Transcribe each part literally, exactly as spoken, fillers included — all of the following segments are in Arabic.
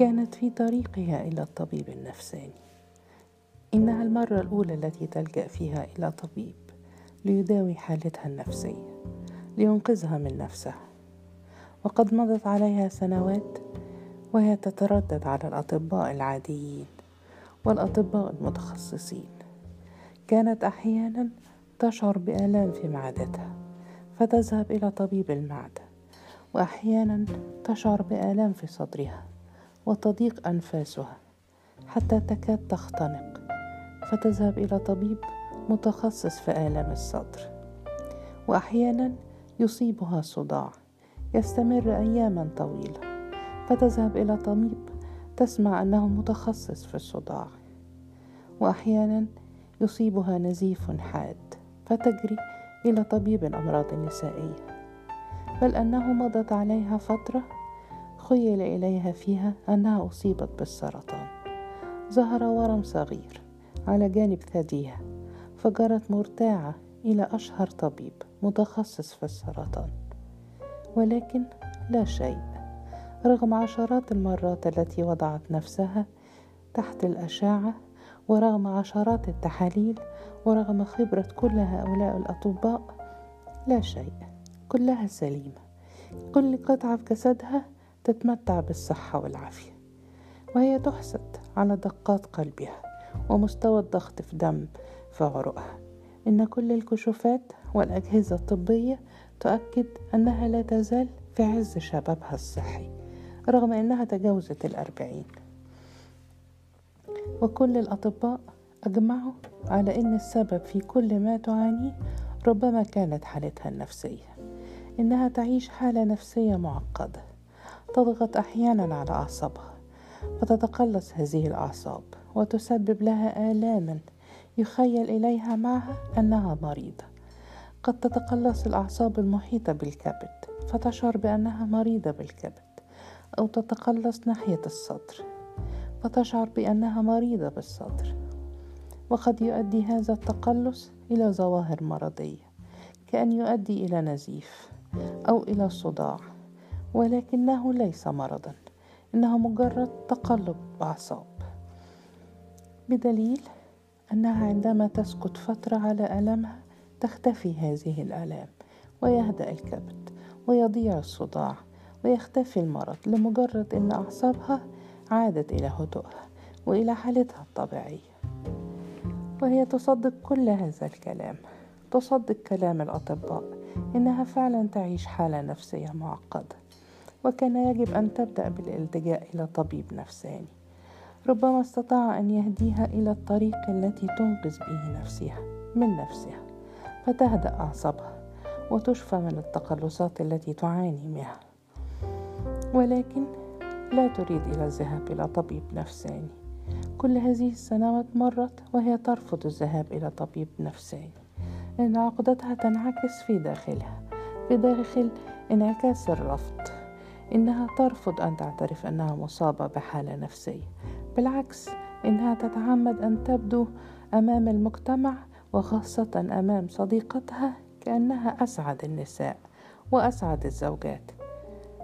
كانت في طريقها إلى الطبيب النفساني. إنها المرة الأولى التي تلجأ فيها إلى طبيب ليداوي حالتها النفسية، لينقذها من نفسها. وقد مضت عليها سنوات وهي تتردد على الأطباء العاديين والأطباء المتخصصين. كانت أحيانا تشعر بآلام في معدتها فتذهب إلى طبيب المعدة، وأحيانا تشعر بآلام في صدرها وتضيق أنفاسها حتى تكاد تختنق فتذهب إلى طبيب متخصص في آلام الصدر. وأحيانا يصيبها صداع يستمر أياما طويلة فتذهب إلى طبيب تسمع أنه متخصص في الصداع. وأحيانا يصيبها نزيف حاد فتجري إلى طبيب الأمراض النسائية، بل أنه مضت عليها فترة خيل إليها فيها أنها أصيبت بالسرطان. ظهر ورم صغير على جانب ثديها فجرت مرتاعة إلى أشهر طبيب متخصص في السرطان، ولكن لا شيء رغم عشرات المرات التي وضعت نفسها تحت الأشعة، ورغم عشرات التحاليل، ورغم خبرة كل هؤلاء الأطباء، لا شيء. كلها سليمة، كل قطعة في جسدها تتمتع بالصحة والعافية، وهي تحسد على دقات قلبها ومستوى الضغط في دم في عروقها. إن كل الكشوفات والأجهزة الطبية تؤكد أنها لا تزال في عز شبابها الصحي رغم أنها تجاوزت الأربعين. وكل الأطباء أجمعوا على أن السبب في كل ما تعانيه ربما كانت حالتها النفسية، إنها تعيش حالة نفسية معقدة تضغط أحيانا على أعصابها فتتقلص هذه الأعصاب وتسبب لها آلاما يخيل إليها معها أنها مريضة. قد تتقلص الأعصاب المحيطة بالكبد فتشعر بأنها مريضة بالكبد، أو تتقلص ناحية الصدر فتشعر بأنها مريضة بالصدر. وقد يؤدي هذا التقلص إلى ظواهر مرضية كأن يؤدي إلى نزيف أو إلى صداع، ولكنه ليس مرضا، إنه مجرد تقلب أعصاب، بدليل أنها عندما تسكت فترة على ألمها تختفي هذه الآلام ويهدأ الكبد ويضيع الصداع ويختفي المرض، لمجرد أن أعصابها عادت إلى هدوءها وإلى حالتها الطبيعية. وهي تصدق كل هذا الكلام، تصدق كلام الأطباء إنها فعلا تعيش حالة نفسية معقدة، وكان يجب أن تبدأ بالالتجاء إلى طبيب نفساني ربما استطاع أن يهديها إلى الطريق التي تنقذ به نفسها من نفسها، فتهدأ أعصابها وتشفى من التقلصات التي تعاني منها. ولكن لا تريد إلى الذهاب إلى طبيب نفساني. كل هذه السنوات مرت وهي ترفض الذهاب إلى طبيب نفساني، لأن عقدتها تنعكس في داخلها، في داخل انعكاس الرفض. إنها ترفض أن تعترف أنها مصابة بحالة نفسية، بالعكس إنها تتعمد أن تبدو أمام المجتمع وخاصة أمام صديقتها كأنها أسعد النساء وأسعد الزوجات،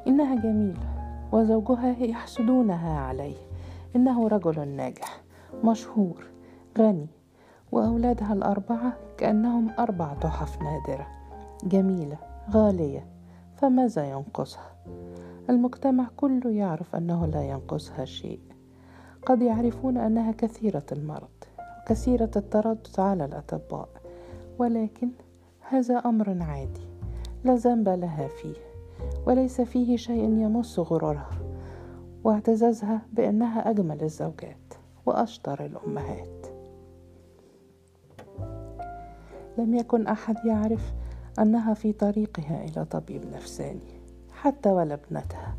إنها جميلة وزوجها يحسدونها عليه، إنه رجل ناجح مشهور غني، وأولادها الأربعة كأنهم أربع تحف نادرة جميلة غالية، فماذا ينقصها؟ المجتمع كله يعرف أنه لا ينقصها شيء. قد يعرفون أنها كثيرة المرض وكثيرة التردد على الأطباء، ولكن هذا أمر عادي لا ذنب لها فيه، وليس فيه شيء يمس غرورها واعتزازها بأنها أجمل الزوجات وأشطر الأمهات. لم يكن أحد يعرف أنها في طريقها إلى طبيب نفساني، حتى ولا ابنتها.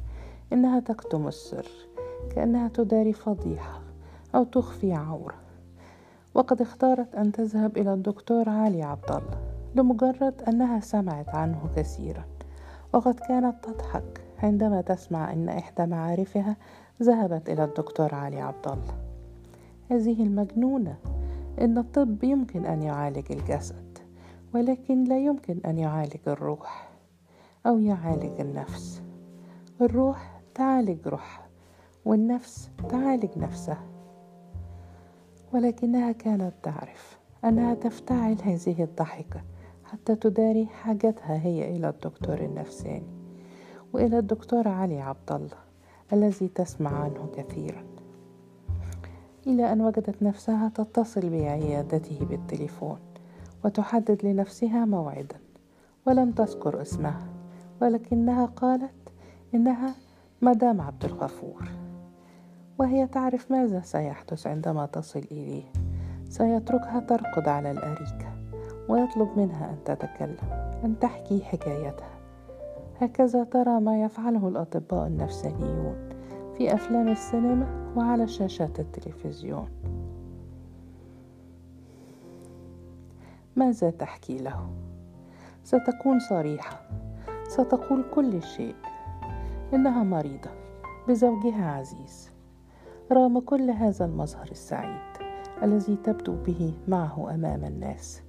إنها تكتم السر كأنها تداري فضيحة أو تخفي عورة. وقد اختارت أن تذهب إلى الدكتور علي عبد الله لمجرد أنها سمعت عنه كثيرا، وقد كانت تضحك عندما تسمع أن إحدى معارفها ذهبت إلى الدكتور علي عبد الله. هذه المجنونة! إن الطب يمكن أن يعالج الجسد، ولكن لا يمكن أن يعالج الروح أو يعالج النفس. الروح تعالج روحها والنفس تعالج نفسها، ولكنها كانت تعرف أنها تفتعل هذه الضحكة حتى تداري حاجتها هي إلى الدكتور النفساني وإلى الدكتور علي عبد الله الذي تسمع عنه كثيرا، إلى أن وجدت نفسها تتصل بعيادته بالتليفون وتحدد لنفسها موعدا، ولم تذكر اسمها، ولكنها قالت إنها مدام عبد الغفور، وهي تعرف ماذا سيحدث عندما تصل إليه. سيتركها ترقد على الأريكة ويطلب منها أن تتكلم، أن تحكي حكايتها. هكذا ترى ما يفعله الأطباء النفسانيون في أفلام السينما وعلى شاشات التلفزيون. ماذا تحكي له؟ ستكون صريحة، ستقول كل شيء. إنها مريضة بزوجها عزيز، رغم كل هذا المظهر السعيد الذي تبدو به معه أمام الناس،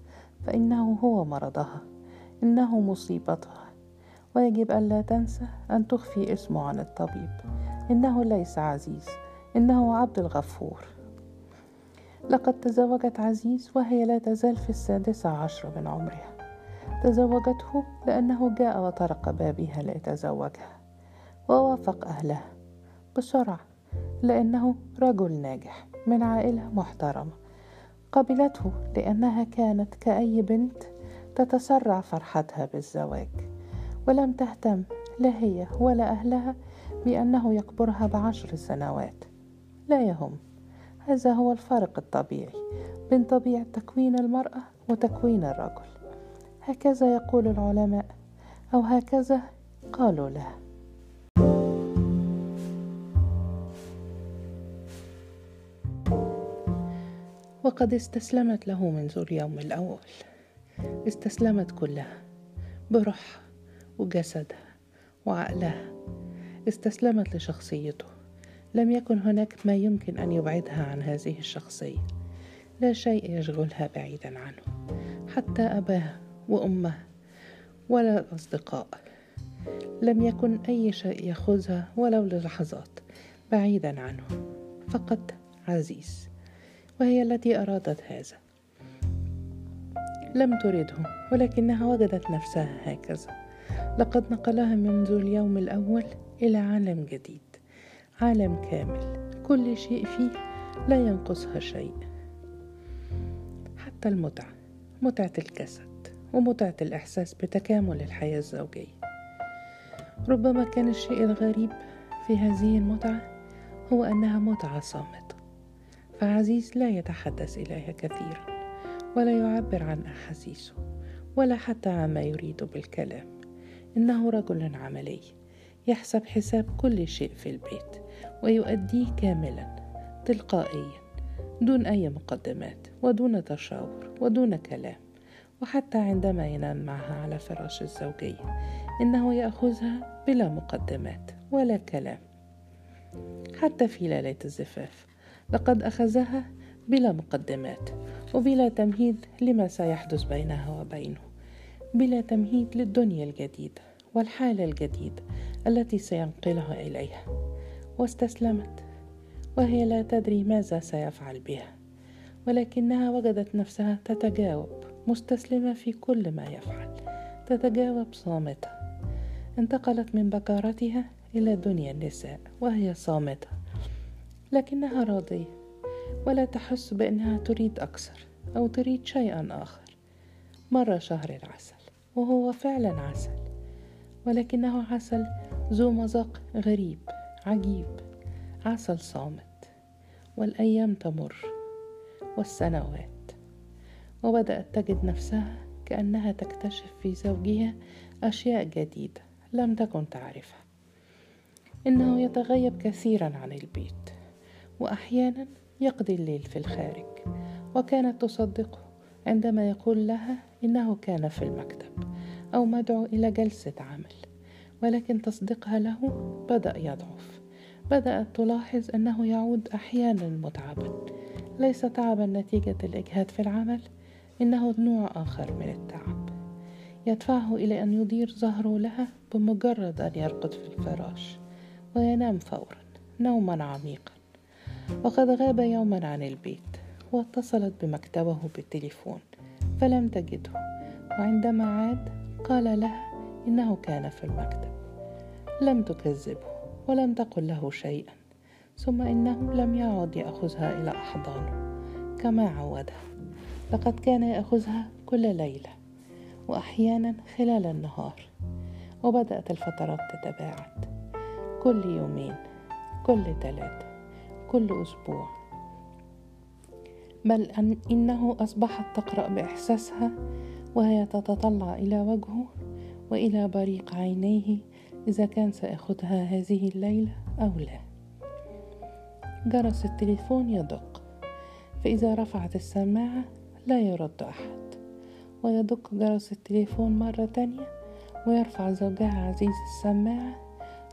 فإنه هو مرضها، إنه مصيبتها، ويجب ألا تنسى أن تخفي اسمه عن الطبيب. إنه ليس عزيز، إنه عبد الغفور. لقد تزوجت عزيز وهي لا تزال في السادسة عشر من عمرها. تزوجته لأنه جاء وطرق بابها ليتزوجها، ووافق أهلها بسرعة لأنه رجل ناجح من عائلة محترمة. قبلته لأنها كانت كأي بنت تتسرع فرحتها بالزواج، ولم تهتم لا هي ولا أهلها بأنه يكبرها بعشر سنوات. لا يهم، هذا هو الفرق الطبيعي بين طبيعة تكوين المرأة وتكوين الرجل. هكذا يقول العلماء، أو هكذا قالوا لها. وقد استسلمت له منذ اليوم الأول، استسلمت كلها، بروحها وجسدها وعقلها، استسلمت لشخصيته. لم يكن هناك ما يمكن أن يبعدها عن هذه الشخصية، لا شيء يشغلها بعيدا عنه، حتى أباها وأمها ولا الأصدقاء. لم يكن أي شيء يأخذها ولو للحظات بعيدا عنه، فقط عزيز، وهي التي أرادت هذا. لم تريده، ولكنها وجدت نفسها هكذا. لقد نقلها منذ اليوم الأول إلى عالم جديد، عالم كامل، كل شيء فيه لا ينقصها شيء، حتى المتعة، متعة الجسد ومتعة الإحساس بتكامل الحياة الزوجية. ربما كان الشيء الغريب في هذه المتعة هو أنها متعة صامتة، فعزيز لا يتحدث إليها كثيرا، ولا يعبر عن أحاسيسه، ولا حتى عما يريد بالكلام. إنه رجل عملي، يحسب حساب كل شيء في البيت ويؤديه كاملا تلقائيا، دون أي مقدمات ودون تشاور ودون كلام. وحتى عندما ينام معها على فراش الزوجية إنه يأخذها بلا مقدمات ولا كلام. حتى في ليلة الزفاف لقد أخذها بلا مقدمات وبلا تمهيد لما سيحدث بينها وبينه، بلا تمهيد للدنيا الجديدة والحالة الجديدة التي سينقلها إليها. واستسلمت، وهي لا تدري ماذا سيفعل بها، ولكنها وجدت نفسها تتجاوب، مستسلمة في كل ما يفعل، تتجاوب صامتة. انتقلت من بكارتها إلى دنيا النساء وهي صامتة، لكنها راضية، ولا تحس بأنها تريد أكثر أو تريد شيئا آخر. مر شهر العسل، وهو فعلا عسل، ولكنه عسل ذو مذاق غريب عجيب، عسل صامت. والأيام تمر والسنوات، وبدأت تجد نفسها كأنها تكتشف في زوجها أشياء جديدة لم تكن تعرفها. إنه يتغيب كثيرا عن البيت، وأحيانا يقضي الليل في الخارج، وكانت تصدقه عندما يقول لها إنه كان في المكتب أو مدعو إلى جلسة عمل، ولكن تصديقها له بدأ يضعف. بدأت تلاحظ أنه يعود أحيانا متعبا، ليس تعبا نتيجة الإجهاد في العمل، إنه نوع آخر من التعب يدفعه إلى أن يدير ظهره لها بمجرد أن يرقد في الفراش وينام فورا نوما عميقا، وقد غاب يوما عن البيت، واتصلت بمكتبه بالتليفون فلم تجده، وعندما عاد قال لها إنه كان في المكتب. لم تكذبه ولم تقل له شيئا، ثم إنه لم يعد يأخذها إلى أحضانه كما عودها، لقد كان يأخذها كل ليلة وأحيانا خلال النهار، وبدأت الفترات تتباعد، كل يومين، كل ثلاثة، كل أسبوع، بل أن إنه أصبحت تقرأ بإحساسها وهي تتطلع إلى وجهه وإلى بريق عينيه إذا كان سيأخذها هذه الليلة أو لا. جرس التليفون يدق، فإذا رفعت السماعة لا يرد أحد، ويدق جرس التليفون مرة تانية، ويرفع زوجها عزيز السماعة،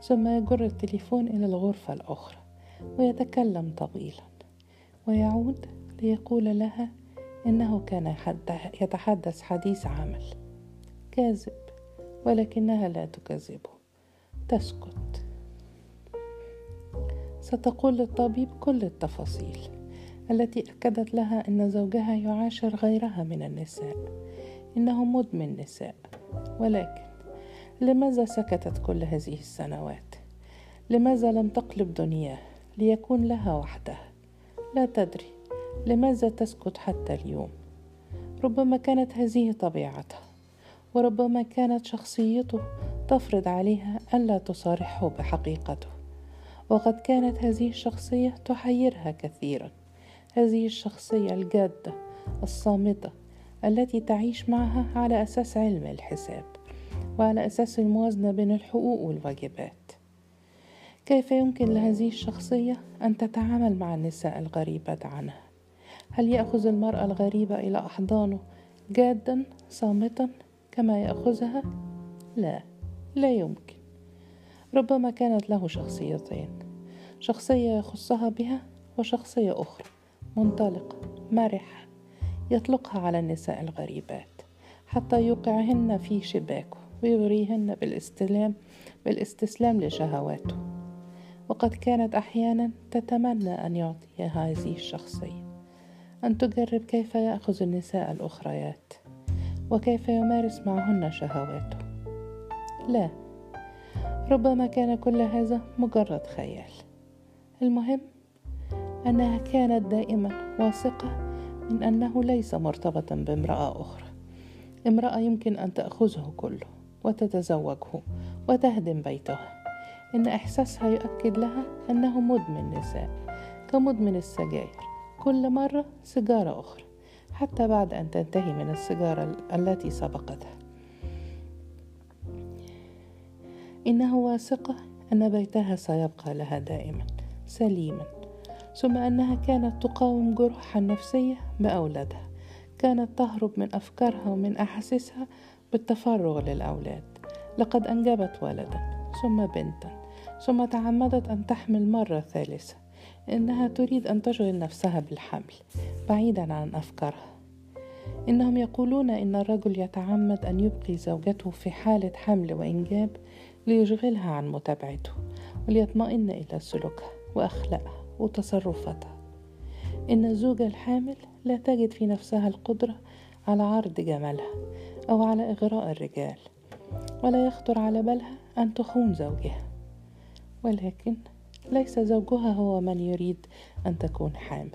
ثم يجر التليفون إلى الغرفة الأخرى ويتكلم طويلا، ويعود ليقول لها إنه كان يتحدث حديث عمل كاذب، ولكنها لا تكذبه، تسكت. ستقول للطبيب كل التفاصيل التي أكدت لها أن زوجها يعاشر غيرها من النساء، إنه مدمن نساء، ولكن لماذا سكتت كل هذه السنوات؟ لماذا لم تقلب دنياه ليكون لها وحدها؟ لا تدري لماذا تسكت حتى اليوم. ربما كانت هذه طبيعتها، وربما كانت شخصيته تفرض عليها ألا تصارحه بحقيقته، وقد كانت هذه الشخصية تحيرها كثيرا، هذه الشخصية الجادة الصامتة التي تعيش معها على أساس علم الحساب وعلى أساس الموازنة بين الحقوق والواجبات. كيف يمكن لهذه الشخصية أن تتعامل مع النساء الغريبة عنها؟ هل يأخذ المرأة الغريبة إلى أحضانه جادا صامتا كما يأخذها؟ لا، لا يمكن. ربما كانت له شخصيتين، شخصية يخصها بها وشخصية أخرى منطلقة مرحة يطلقها على النساء الغريبات حتى يوقعهن في شباكه ويغريهن بالاستسلام بالاستسلام لشهواته، وقد كانت أحيانا تتمنى أن يعطيها هذه الشخصية أن تجرب كيف يأخذ النساء الأخريات وكيف يمارس معهن شهواته. لا، ربما كان كل هذا مجرد خيال. المهم أنها كانت دائما واثقة من أنه ليس مرتبطا بامرأة أخرى، امرأة يمكن أن تأخذه كله وتتزوجه وتهدم بيتها، إن إحساسها يؤكد لها أنه مدمن نساء كمدمن السجاير، كل مرة سيجارة أخرى حتى بعد أن تنتهي من السيجارة التي سبقتها. إنه واثقة أن بيتها سيبقى لها دائما سليما، ثم أنها كانت تقاوم جروحها النفسية بأولادها، كانت تهرب من أفكارها ومن أحاسيسها بالتفرغ للأولاد. لقد أنجبت ولدا ثم بنتا، ثم تعمدت أن تحمل مرة ثالثة، إنها تريد أن تشغل نفسها بالحمل بعيدا عن أفكارها. إنهم يقولون إن الرجل يتعمد أن يبقي زوجته في حالة حمل وإنجاب ليشغلها عن متابعته وليطمئن إلى سلوكها وأخلاقها وتصرفاتها. إن الزوجة الحامل لا تجد في نفسها القدرة على عرض جمالها أو على إغراء الرجال، ولا يخطر على بالها أن تخون زوجها، ولكن ليس زوجها هو من يريد أن تكون حامل.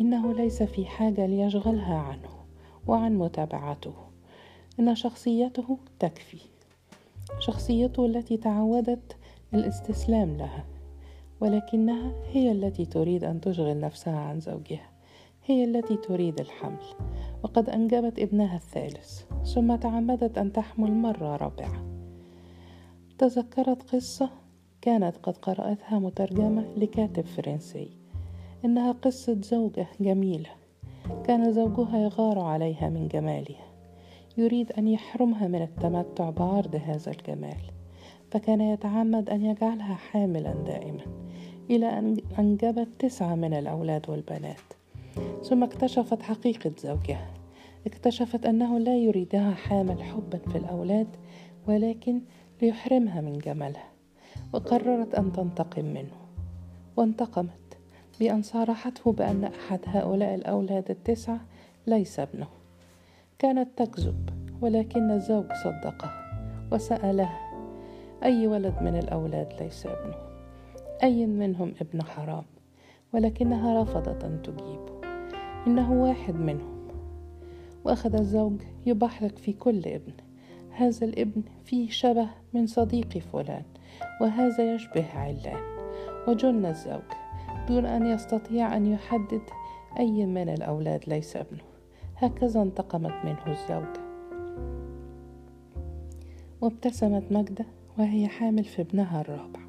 إنه ليس في حاجة ليشغلها عنه وعن متابعته، إن شخصيته تكفي، شخصيته التي تعودت الاستسلام لها، ولكنها هي التي تريد أن تشغل نفسها عن زوجها، هي التي تريد الحمل. وقد أنجبت ابنها الثالث، ثم تعمدت أن تحمل مرة رابعة. تذكرت قصة كانت قد قرأتها مترجمة لكاتب فرنسي، إنها قصة زوجة جميلة كان زوجها يغار عليها من جمالها، يريد أن يحرمها من التمتع بعرض هذا الجمال، فكان يتعمد أن يجعلها حاملا دائما إلى أن أنجبت تسعة من الأولاد والبنات. ثم اكتشفت حقيقة زوجها، اكتشفت أنه لا يريدها حامل حبا في الأولاد، ولكن ليحرمها من جمالها، وقررت أن تنتقم منه وانتقمت بأن صارحته بأن أحد هؤلاء الأولاد التسعة ليس ابنه. كانت تكذب، ولكن الزوج صدقها وسألها: أي ولد من الأولاد ليس ابنه؟ أي منهم ابن حرام؟ ولكنها رفضت أن تجيبه. إنه واحد منهم. وأخذ الزوج يبحرك في كل ابن: هذا الابن فيه شبه من صديقي فلان، وهذا يشبه علان. وجن الزوج دون أن يستطيع أن يحدد أي من الأولاد ليس ابنه. هكذا انتقمت منه الزوجة. وابتسمت ماجدة وهي حامل في ابنها الرابع.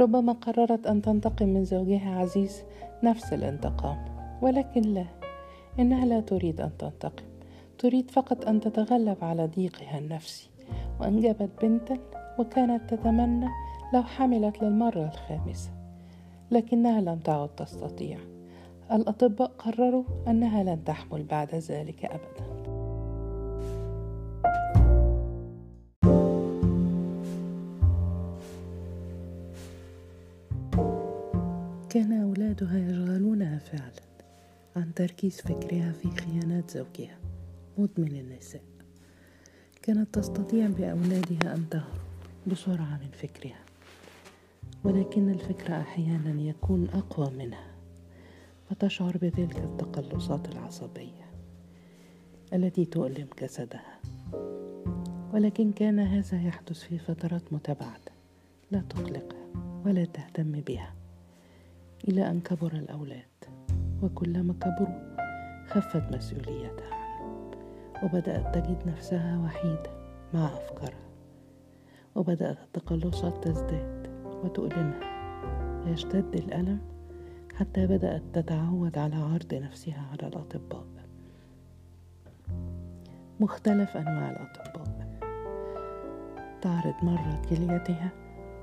ربما قررت أن تنتقم من زوجها عزيز نفس الانتقام، ولكن لا، إنها لا تريد أن تنتقم، تريد فقط أن تتغلب على ضيقها النفسي. وأنجبت بنتا، وكانت تتمنى لو حملت للمرة الخامسة، لكنها لم تعد تستطيع. الأطباء قرروا أنها لن تحمل بعد ذلك أبدا. كان أولادها يشغلونها فعلا عن تركيز فكرها في خيانات زوجها مدمن النساء. كانت تستطيع بأولادها أن تهرب بسرعة من فكرها، ولكن الفكر أحيانا يكون أقوى منها، فتشعر بتلك التقلصات العصبية التي تؤلم جسدها. ولكن كان هذا يحدث في فترات متباعدة لا تقلقها ولا تهتم بها، إلى أن كبر الأولاد، وكلما كبروا خفت مسؤوليتها عنهم، وبدأت تجد نفسها وحيدة مع أفكارها، وبدأت التقلصات تزداد وتؤلمها، ويشتد الألم حتى بدأت تتعود على عرض نفسها على الأطباء، مختلف أنواع الأطباء. تعرض مرة كليتها،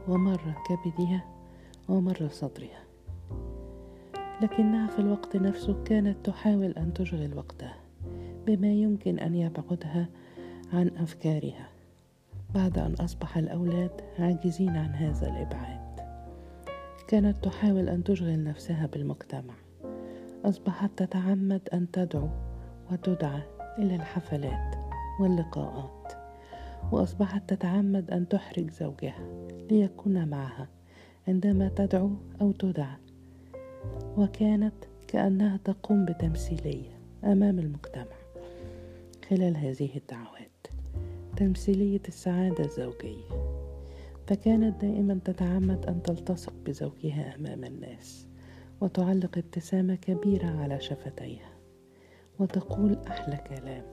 ومرة كبدها، ومرة صدرها، لكنها في الوقت نفسه كانت تحاول أن تشغل وقتها بما يمكن أن يبعدها عن أفكارها، بعد أن أصبح الأولاد عاجزين عن هذا الإبعاد. كانت تحاول أن تشغل نفسها بالمجتمع، أصبحت تتعمد أن تدعو وتدعى إلى الحفلات واللقاءات، وأصبحت تتعمد أن تحرج زوجها ليكون معها عندما تدعو أو تدعى، وكانت كأنها تقوم بتمثيلية أمام المجتمع خلال هذه الدعوات، تمثيلية السعادة الزوجية. فكانت دائما تتعمد أن تلتصق بزوجها أمام الناس، وتعلق ابتسامة كبيرة على شفتيها، وتقول أحلى كلام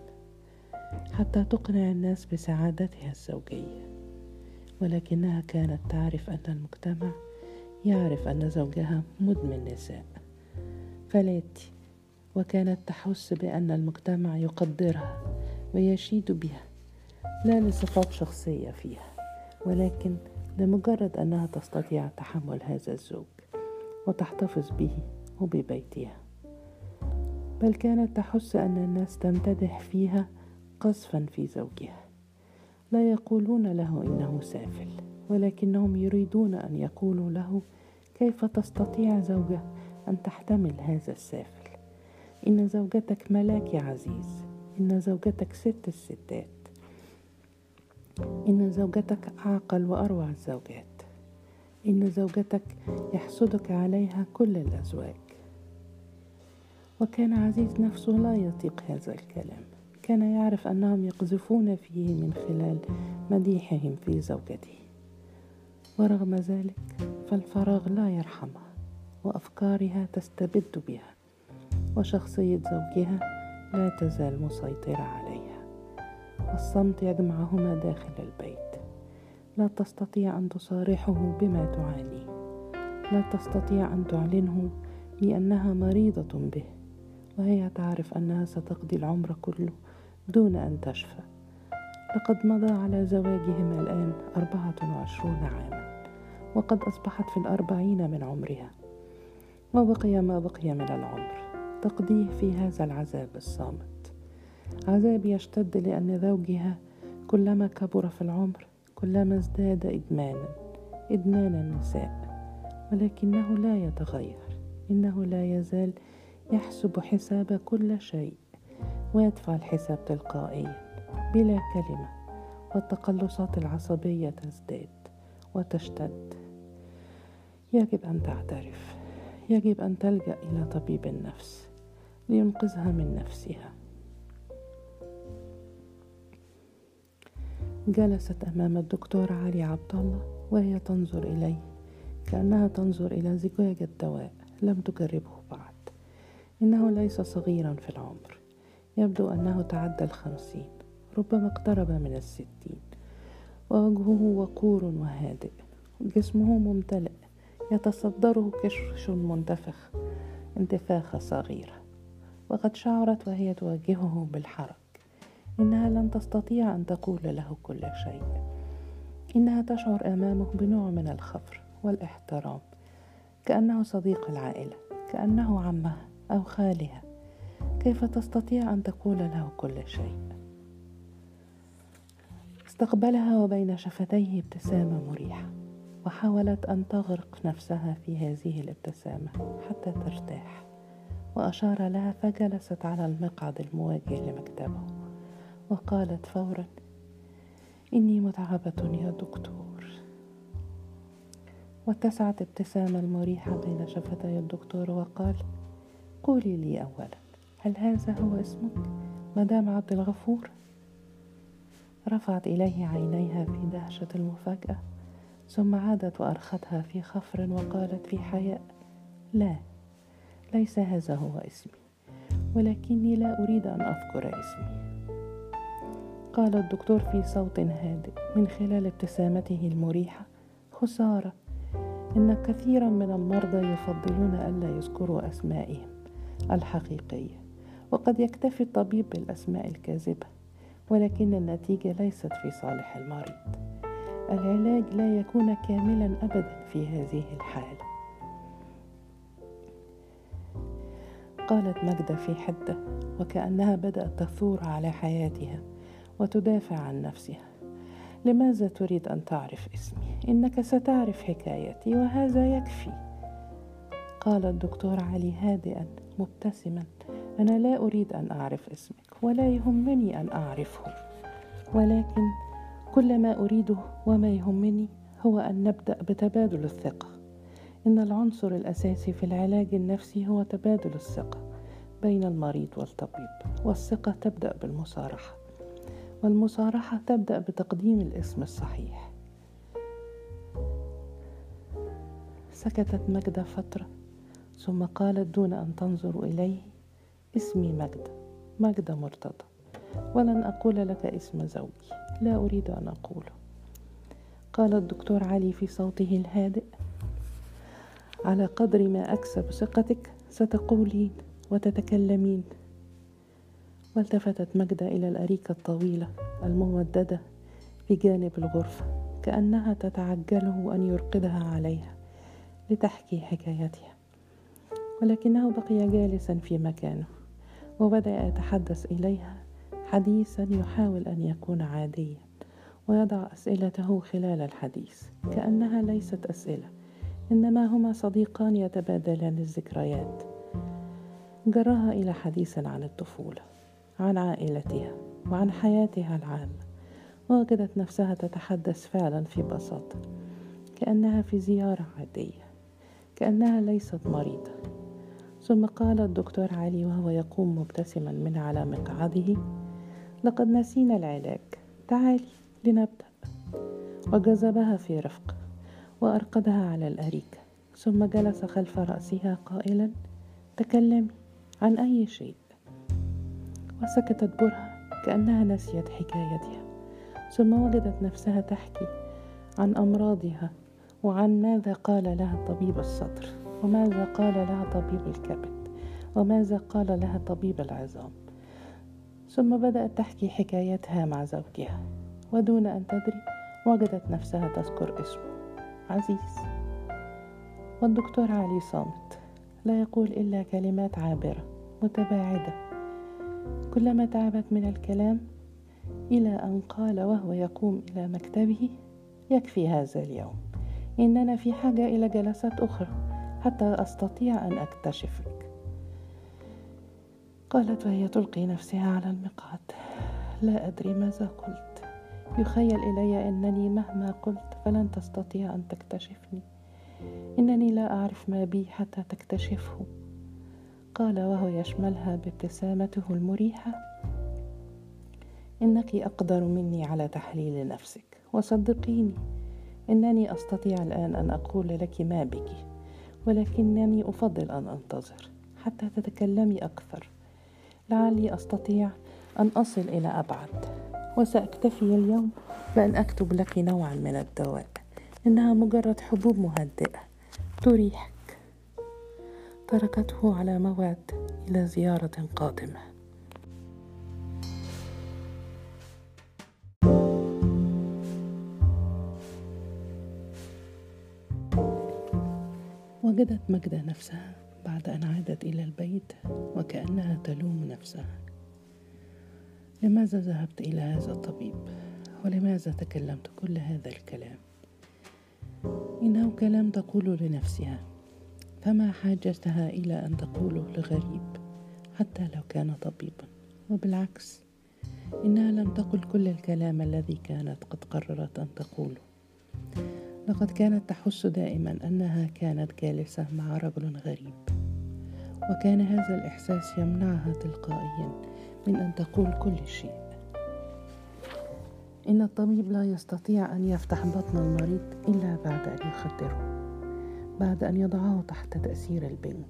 حتى تقنع الناس بسعادتها الزوجية. ولكنها كانت تعرف أن المجتمع يعرف أن زوجها مدمن نساء فلاتي، وكانت تحس بأن المجتمع يقدرها ويشيد بها، لا لصفات شخصية فيها، ولكن لمجرد أنها تستطيع تحمل هذا الزوج وتحتفظ به وببيتها. بل كانت تحس أن الناس تمتدح فيها قذفا في زوجها. لا يقولون له إنه سافل، ولكنهم يريدون أن يقولوا له: كيف تستطيع زوجة أن تحتمل هذا السافل؟ إن زوجتك ملاك يا عزيز، إن زوجتك ست الستات، إن زوجتك أعقل وأروع الزوجات، إن زوجتك يحسدك عليها كل الأزواج. وكان عزيز نفسه لا يطيق هذا الكلام، كان يعرف أنهم يقذفون فيه من خلال مديحهم في زوجته، ورغم ذلك فالفراغ لا يرحمها، وأفكارها تستبد بها، وشخصية زوجها لا تزال مسيطرة عليها، والصمت يجمعهما داخل البيت. لا تستطيع أن تصارحه بما تعاني، لا تستطيع أن تعلنه بأنها مريضة به، وهي تعرف أنها ستقضي العمر كله دون أن تشفى. لقد مضى على زواجهما الآن أربعة وعشرون عاما، وقد أصبحت في الأربعين من عمرها، وبقي ما بقي من العمر تقضيه في هذا العذاب الصامت، عذاب يشتد لأن زوجها كلما كبر في العمر كلما ازداد إدمانا إدمانا النساء، ولكنه لا يتغير، إنه لا يزال يحسب حساب كل شيء ويدفع الحساب تلقائيا بلا كلمة، والتقلصات العصبية تزداد وتشتد. يجب أن تعترف، يجب أن تلجأ إلى طبيب النفس لينقذها من نفسها. جلست أمام الدكتور علي عبد الله وهي تنظر إليه كأنها تنظر إلى زجاج الدواء لم تجربه بعد. إنه ليس صغيرا في العمر، يبدو أنه تعدى الخمسين، ربما اقترب من الستين، ووجهه وقور وهادئ، جسمه ممتلئ يتصدره كشش منتفخ انتفاخة صغيرة. وقد شعرت وهي توجهه بالحرج إنها لن تستطيع أن تقول له كل شيء. إنها تشعر أمامه بنوع من الخفر والاحترام، كأنه صديق العائلة، كأنه عمها أو خالها. كيف تستطيع أن تقول له كل شيء؟ استقبلها وبين شفتيه ابتسامة مريحة، وحاولت أن تغرق نفسها في هذه الابتسامة حتى ترتاح. وأشار لها فجلست على المقعد المواجه لمكتبه، وقالت فورا: إني متعبة يا دكتور. واتسعت ابتسامة المريحة بين شفتي الدكتور وقال: قولي لي أولا، هل هذا هو اسمك مدام عبد الغفور؟ رفعت إليه عينيها في دهشة المفاجأة، ثم عادت وأرختها في خفر وقالت في حياء: لا، ليس هذا هو اسمي، ولكني لا أريد أن أذكر اسمي. قال الدكتور في صوت هادئ من خلال ابتسامته المريحة: خسارة، إن كثيرا من المرضى يفضلون ألا يذكروا أسمائهم الحقيقية، وقد يكتفي الطبيب بالأسماء الكاذبة، ولكن النتيجة ليست في صالح المريض. العلاج لا يكون كاملا أبدا في هذه الحالة. قالت ماجدة في حدة وكأنها بدأت تثور على حياتها وتدافع عن نفسها: لماذا تريد أن تعرف اسمي؟ إنك ستعرف حكايتي وهذا يكفي. قال الدكتور علي هادئا مبتسما: أنا لا أريد أن أعرف اسمك ولا يهمني أن أعرفه، ولكن كل ما أريده وما يهمني هو أن نبدأ بتبادل الثقة. إن العنصر الأساسي في العلاج النفسي هو تبادل الثقة بين المريض والطبيب، والثقة تبدأ بالمصارحة، والمصارحة تبدأ بتقديم الاسم الصحيح. سكتت ماجدة فترة ثم قالت دون أن تنظر إليه: اسمي ماجدة، ماجدة مرتضى، ولن أقول لك اسم زوجي، لا أريد أن أقوله. قال الدكتور علي في صوته الهادئ: على قدر ما أكسب ثقتك ستقولين وتتكلمين. والتفتت ماجدة إلى الأريكة الطويلة الممددة في جانب الغرفة كأنها تتعجله أن يرقدها عليها لتحكي حكايتها، ولكنه بقي جالسا في مكانه وبدأ يتحدث إليها حديثا يحاول أن يكون عاديا، ويضع أسئلته خلال الحديث كأنها ليست أسئلة، إنما هما صديقان يتبادلان الذكريات. جرها إلى حديث عن الطفولة، عن عائلتها وعن حياتها العامة، ووجدت نفسها تتحدث فعلا في بساطة كأنها في زيارة عادية، كأنها ليست مريضة. ثم قال الدكتور علي وهو يقوم مبتسما من على مقعده: لقد نسينا العلاج، تعالي لنبدأ. وجذبها في رفقه وأرقدها على الأريكة، ثم جلس خلف رأسها قائلا: تكلمي عن أي شيء. وسكتت برهة كأنها نسيت حكايتها، ثم وجدت نفسها تحكي عن أمراضها وعن ماذا قال لها طبيب الصدر، وماذا قال لها طبيب الكبد، وماذا قال لها طبيب العظام. ثم بدأت تحكي حكايتها مع زوجها، ودون أن تدري وجدت نفسها تذكر اسمه: عزيز. والدكتور علي صامت لا يقول إلا كلمات عابرة متباعدة. كلما تعبت من الكلام إلى أن قال وهو يقوم إلى مكتبه: يكفي هذا اليوم، إننا في حاجة إلى جلسات أخرى حتى أستطيع أن أكتشفك. قالت وهي تلقي نفسها على المقعد. لا أدري ماذا قلت. يخيل إلي أنني مهما قلت فلن تستطيع أن تكتشفني، إنني لا أعرف ما بي حتى تكتشفه. قال وهو يشملها بابتسامته المريحة: إنك أقدر مني على تحليل نفسك، وصدقيني إنني أستطيع الآن أن أقول لك ما بك، ولكنني أفضل أن أنتظر حتى تتكلمي أكثر، لعلي أستطيع أن أصل إلى أبعد. وسأكتفي اليوم بأن أكتب لك نوعا من الدواء، إنها مجرد حبوب مهدئة تريحك. تركته على موعد إلى زيارة قادمة. وجدت مجدة نفسها بعد أن عادت إلى البيت وكأنها تلوم نفسها: لماذا ذهبت إلى هذا الطبيب؟ ولماذا تكلمت كل هذا الكلام؟ إنه كلام تقول لنفسها، فما حاجتها إلى أن تقوله لغريب حتى لو كان طبيبا. وبالعكس، إنها لم تقل كل الكلام الذي كانت قد قررت أن تقوله. لقد كانت تحس دائما أنها كانت جالسة مع رجل غريب، وكان هذا الإحساس يمنعها تلقائيا من أن تقول كل شيء. إن الطبيب لا يستطيع أن يفتح بطن المريض إلا بعد أن يخدره، بعد أن يضعه تحت تأثير البنج.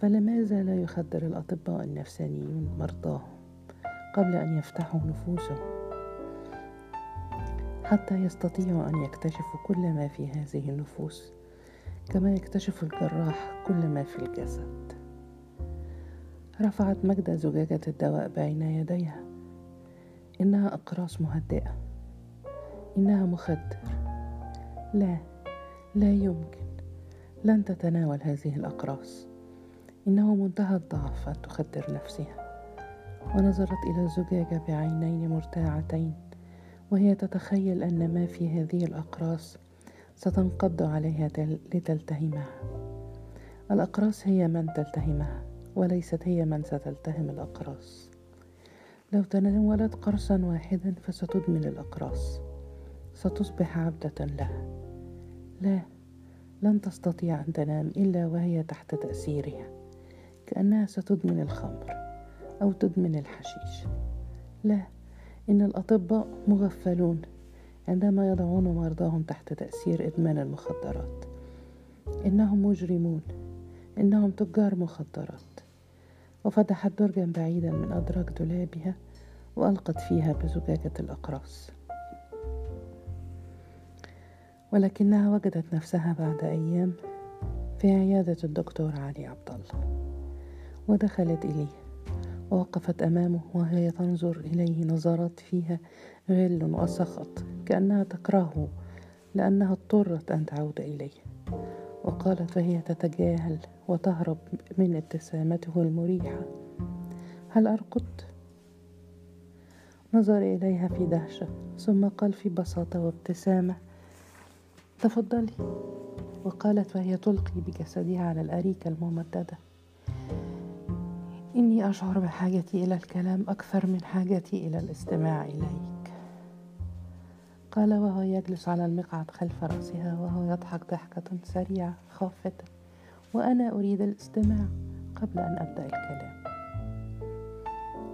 فلماذا لا يخدر الأطباء النفسانيون مرضاهم قبل أن يفتحوا نفوسهم حتى يستطيعوا أن يكتشفوا كل ما في هذه النفوس، كما يكتشف الجراح كل ما في الجسد؟ رفعت مجدة زجاجة الدواء بين يديها. إنها أقراص مهدئة، إنها مخدر. لا، لا يمكن، لن تتناول هذه الأقراص. إنه منتهى الضعف أن تخدر نفسها. ونظرت إلى الزجاجة بعينين مرتاعتين وهي تتخيل أن ما في هذه الأقراص ستنقض عليها لتلتهمها. الأقراص هي من تلتهمها، وليست هي من ستلتهم الأقراص. لو تناولت قرصا واحدا فستدمن الأقراص، ستصبح عبدة لها. لا، لن تستطيع أن تنام إلا وهي تحت تأثيرها، كأنها ستدمن الخمر أو تدمن الحشيش. لا، إن الأطباء مغفلون عندما يضعون مرضاهم تحت تأثير إدمان المخدرات. إنهم مجرمون، إنهم تجار مخدرات. وفتحت درجا بعيدا من أدراج دولابها وألقت فيها بزجاجة الأقراص. ولكنها وجدت نفسها بعد أيام في عيادة الدكتور علي عبد الله، ودخلت إليه ووقفت أمامه وهي تنظر إليه نظرات فيها غل وسخط، كأنها تكرهه لأنها اضطرت أن تعود إليه. وقالت وهي تتجاهل وتهرب من ابتسامته المريحة: هل أرقدت؟ نظر إليها في دهشة، ثم قال في بساطة وابتسامة: تفضلي. وقالت وهي تلقي بجسدها على الأريكة الممددة: إني أشعر بحاجتي إلى الكلام أكثر من حاجتي إلى الاستماع إليك. قال وهو يجلس على المقعد خلف رأسها وهو يضحك ضحكة سريعة خافتة: وأنا أريد الاستماع قبل أن أبدأ الكلام.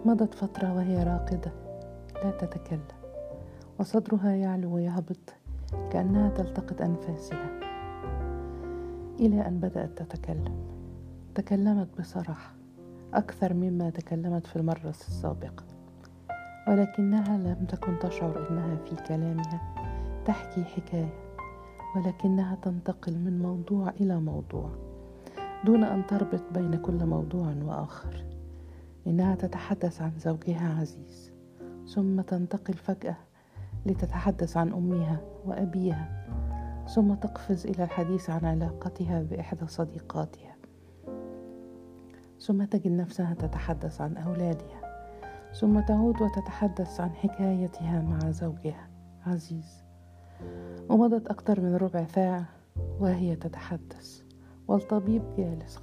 مضت فترة وهي راقدة لا تتكلم، وصدرها يعلو ويهبط كأنها تلتقط أنفاسها، إلى أن بدأت تتكلم. تكلمت بصراحة أكثر مما تكلمت في المرة السابقة، ولكنها لم تكن تشعر أنها في كلامها تحكي حكاية، ولكنها تنتقل من موضوع إلى موضوع دون أن تربط بين كل موضوع وآخر. إنها تتحدث عن زوجها عزيز، ثم تنتقل فجأة لتتحدث عن أمها وأبيها، ثم تقفز إلى الحديث عن علاقتها بإحدى صديقاتها، ثم تجد نفسها تتحدث عن أولادها، ثم تعود وتتحدث عن حكايتها مع زوجها عزيز، ومضت أكتر من ربع ساعة وهي تتحدث والطبيب جالس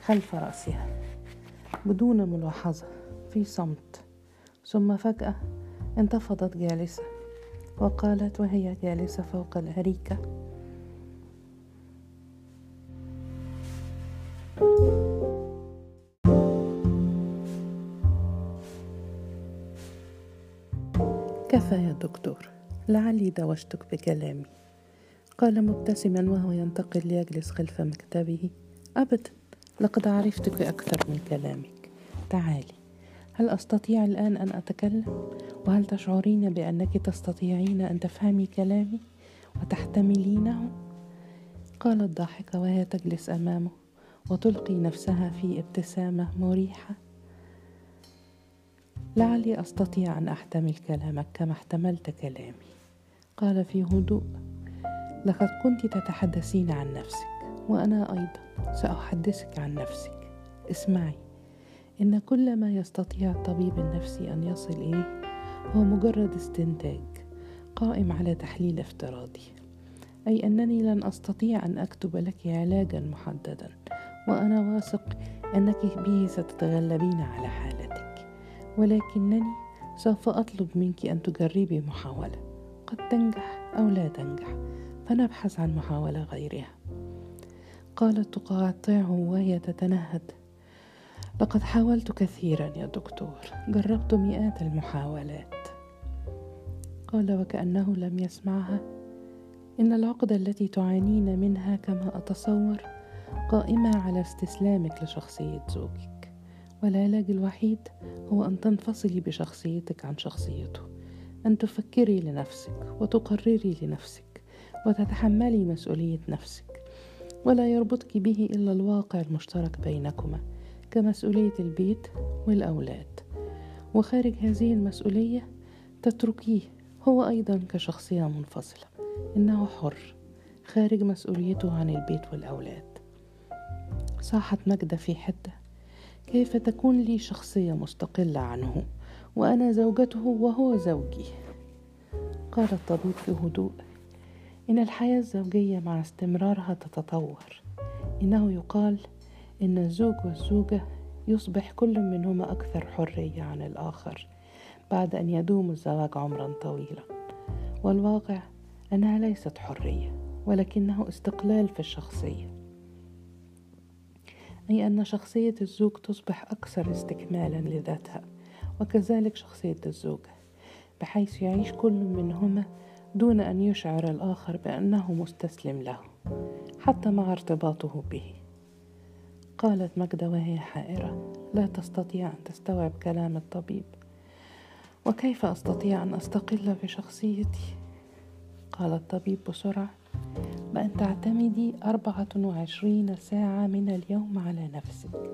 خلف رأسها بدون ملاحظة في صمت. ثم فجأة انتفضت جالسة وقالت وهي جالسة فوق الأريكة: كفى يا دكتور، لعلي دوشتك بكلامي. قال مبتسما وهو ينتقل ليجلس خلف مكتبه: أبدا، لقد عرفتك أكثر من كلامك. تعالي، هل أستطيع الآن أن أتكلم؟ وهل تشعرين بأنك تستطيعين أن تفهمي كلامي وتحتملينه؟ قالت ضاحكة وهي تجلس أمامه وتلقي نفسها في ابتسامة مريحة: لعلي أستطيع أن أحتمل كلامك كما احتملت كلامي. قال في هدوء: لقد كنت تتحدثين عن نفسك، وأنا أيضا سأحدثك عن نفسك. اسمعي، إن كل ما يستطيع الطبيب النفسي أن يصل إليه هو مجرد استنتاج قائم على تحليل افتراضي، أي أنني لن أستطيع أن أكتب لك علاجا محددا، وأنا واثق أنك به ستتغلبين على حالتك، ولكنني سوف أطلب منك أن تجربي محاولة، قد تنجح أو لا تنجح، فنبحث عن محاولة غيرها. قالت تقاطعه وهي تتنهد: لقد حاولت كثيرا يا دكتور، جربت مئات المحاولات. قال وكأنه لم يسمعها: إن العقدة التي تعانين منها كما أتصور قائمة على استسلامك لشخصية زوجك، والعلاج الوحيد هو أن تنفصلي بشخصيتك عن شخصيته، أن تفكري لنفسك وتقرري لنفسك وتتحملي مسؤولية نفسك، ولا يربطك به إلا الواقع المشترك بينكما كمسؤولية البيت والأولاد، وخارج هذه المسؤولية تتركيه هو أيضا كشخصية منفصلة، إنه حر خارج مسؤوليته عن البيت والأولاد. صاحت ماجدة في حدة: كيف تكون لي شخصية مستقلة عنه وأنا زوجته وهو زوجي؟ قال الطبيب في هدوء: إن الحياة الزوجية مع استمرارها تتطور، إنه يقال إن الزوج والزوجة يصبح كل منهما أكثر حرية عن الآخر بعد أن يدوم الزواج عمرا طويلا، والواقع أنها ليست حرية ولكنه استقلال في الشخصية، أي أن شخصية الزوج تصبح أكثر استكمالا لذاتها، وكذلك شخصية الزوجة، بحيث يعيش كل منهما دون أن يشعر الآخر بأنه مستسلم له حتى مع ارتباطه به. قالت ماجدة وهي حائرة لا تستطيع أن تستوعب كلام الطبيب: وكيف أستطيع أن أستقل بشخصيتي؟ قال الطبيب بسرعة: بأن تعتمدي أربعة وعشرين ساعة من اليوم على نفسك،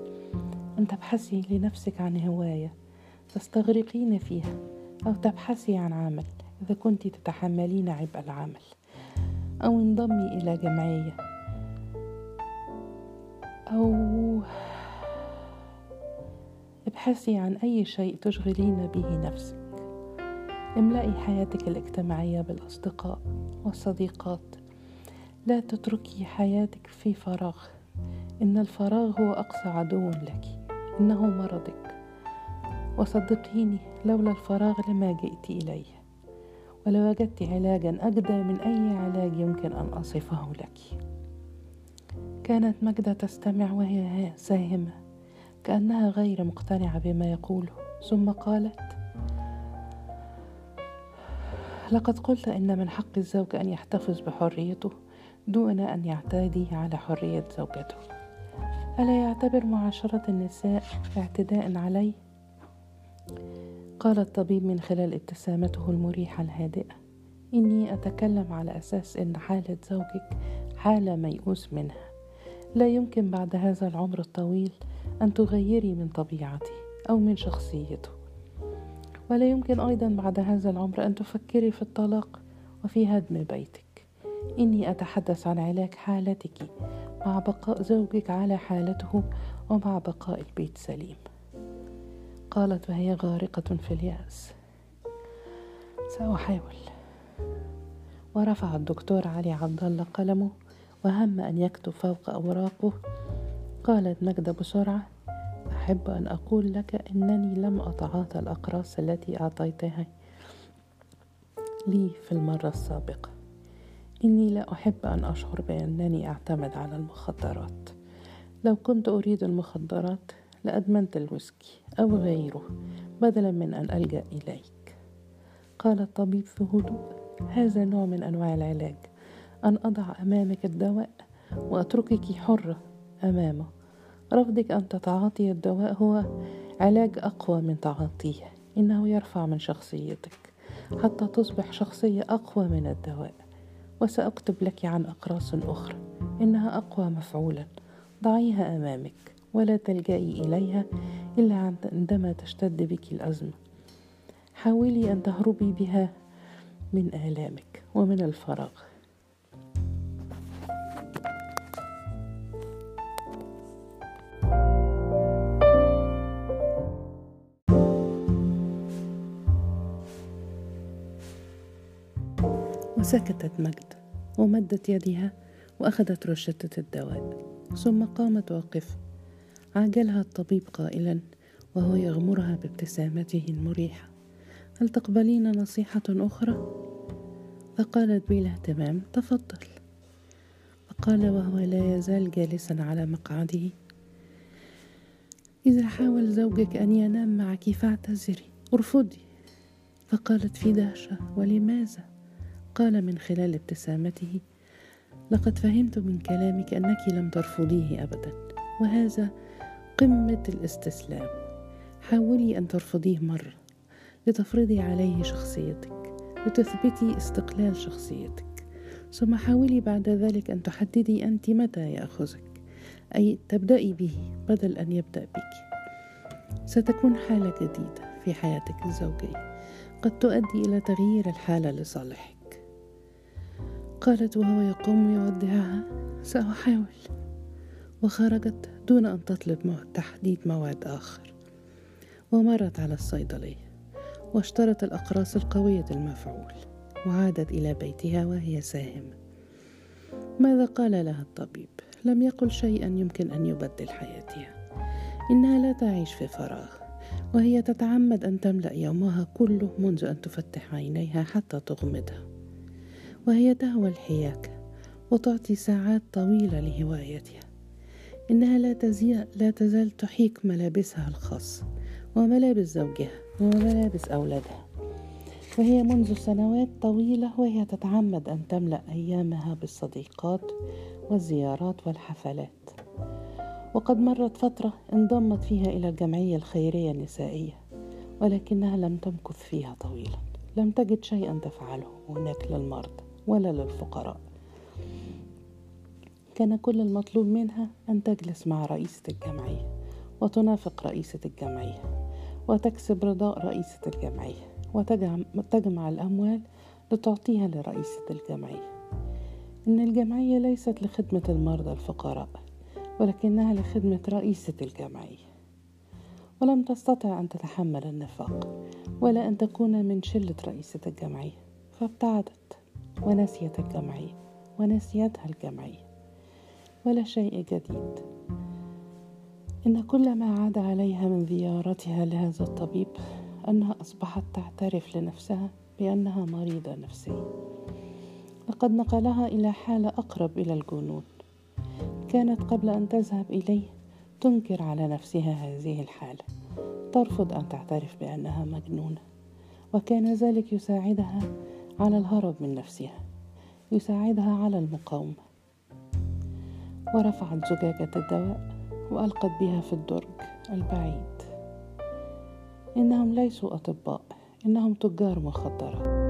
أن تبحثي لنفسك عن هواية تستغرقين فيها، أو تبحثي عن عمل إذا كنت تتحملين عبء العمل، أو انضمي إلى جمعية، أو ابحثي عن أي شيء تشغلين به نفسك. املئي حياتك الاجتماعية بالأصدقاء والصديقات، لا تتركي حياتك في فراغ، إن الفراغ هو أقصى عدو لك، إنه مرضك، وصدقيني لولا الفراغ لما جئت إليه، ولوجدت علاجا أجدى من أي علاج يمكن أن أصفه لك. كانت ماجدة تستمع وهي ساهمة كأنها غير مقتنعة بما يقوله، ثم قالت: لقد قلت إن من حق الزوج أن يحتفظ بحريته دون أن يعتدي على حرية زوجته، ألا يعتبر معاشرة النساء اعتداء عليه؟ قال الطبيب من خلال ابتسامته المريحة الهادئة: إني أتكلم على أساس إن حالة زوجك حالة ميؤوس منها، لا يمكن بعد هذا العمر الطويل أن تغيري من طبيعته أو من شخصيته، ولا يمكن أيضا بعد هذا العمر أن تفكري في الطلاق وفي هدم بيتك. إني أتحدث عن علاج حالتك مع بقاء زوجك على حالته ومع بقاء البيت سليم. قالت وهي غارقة في اليأس: سأحاول، ورفع الدكتور علي عبد الله قلمه وهم أن يكتب فوق أوراقه. قالت ماجدة بسرعة: أحب أن أقول لك أنني لم أتعاطى الأقراص التي أعطيتها لي في المرة السابقة، إني لا أحب أن أشعر بأنني أعتمد على المخدرات. لو كنت أريد المخدرات لأدمنت الويسكي أو غيره بدلا من أن ألجأ إليك. قال الطبيب في هدوء: هذا نوع من أنواع العلاج، أن أضع أمامك الدواء وأتركك حرة أمامه. رفضك أن تتعاطي الدواء هو علاج أقوى من تعاطيه، إنه يرفع من شخصيتك حتى تصبح شخصية أقوى من الدواء. وسأكتب لك عن أقراص أخرى إنها أقوى مفعولا، ضعيها أمامك ولا تلجئي إليها إلا عندما تشتد بك الأزمة. حاولي أن تهربي بها من آلامك ومن الفراغ. سكتت ماجدة ومدت يدها وأخذت رشة الدواء، ثم قامت واقفة. عاجلها الطبيب قائلا وهو يغمرها بابتسامته المريحة: هل تقبلين نصيحة أخرى؟ فقالت بالاهتمام: تفضل. فقال وهو لا يزال جالسا على مقعده: إذا حاول زوجك أن ينام معك فاعتذري، ارفضي. فقالت في دهشة: ولماذا؟ قال من خلال ابتسامته: لقد فهمت من كلامك أنك لم ترفضيه أبدا، وهذا قمة الاستسلام. حاولي أن ترفضيه مرة لتفرضي عليه شخصيتك، لتثبتي استقلال شخصيتك، ثم حاولي بعد ذلك أن تحددي أنت متى يأخذك، أي تبدأي به بدل أن يبدأ بك. ستكون حالة جديدة في حياتك الزوجية قد تؤدي إلى تغيير الحالة لصالحك. قالت وهو يقوم يودعها: سأحاول. وخرجت دون أن تطلب تحديد موعد آخر، ومرت على الصيدلية واشترت الأقراص القوية المفعول، وعادت إلى بيتها وهي ساهمة. ماذا قال لها الطبيب؟ لم يقل شيئا يمكن أن يبدل حياتها. إنها لا تعيش في فراغ، وهي تتعمد أن تملأ يومها كله منذ أن تفتح عينيها حتى تغمضها، وهي تهوى الحياكة وتعطي ساعات طويلة لهوايتها. إنها لا تزال لا تزال تحيك ملابسها الخاصة وملابس زوجها وملابس أولادها، وهي منذ سنوات طويلة وهي تتعمد أن تملأ أيامها بالصديقات والزيارات والحفلات. وقد مرت فترة انضمت فيها إلى الجمعية الخيرية النسائية، ولكنها لم تمكث فيها طويلا. لم تجد شيئا تفعله هناك للمرضى ولا للفقراء. كان كل المطلوب منها أن تجلس مع رئيسة الجمعية وتنافق رئيسة الجمعية وتكسب رضاء رئيسة الجمعية وتجمع الأموال لتعطيها لرئيسة الجمعية. إن الجمعية ليست لخدمة المرضى الفقراء، ولكنها لخدمة رئيسة الجمعية. ولم تستطع أن تتحمل النفاق ولا أن تكون من شلة رئيسة الجمعية، فابتعدت ونسيت الجمعية ونسيتها الجمعية. ولا شيء جديد. إن كل ما عاد عليها من زيارتها لهذا الطبيب أنها أصبحت تعترف لنفسها بأنها مريضة نفسية. لقد نقلها إلى حالة أقرب إلى الجنون. كانت قبل أن تذهب إليه تنكر على نفسها هذه الحالة، ترفض أن تعترف بأنها مجنونة، وكان ذلك يساعدها على الهرب من نفسها، يساعدها على المقاومة. ورفعت زجاجة الدواء وألقت بها في الدرج البعيد. إنهم ليسوا أطباء، إنهم تجار مخدرات.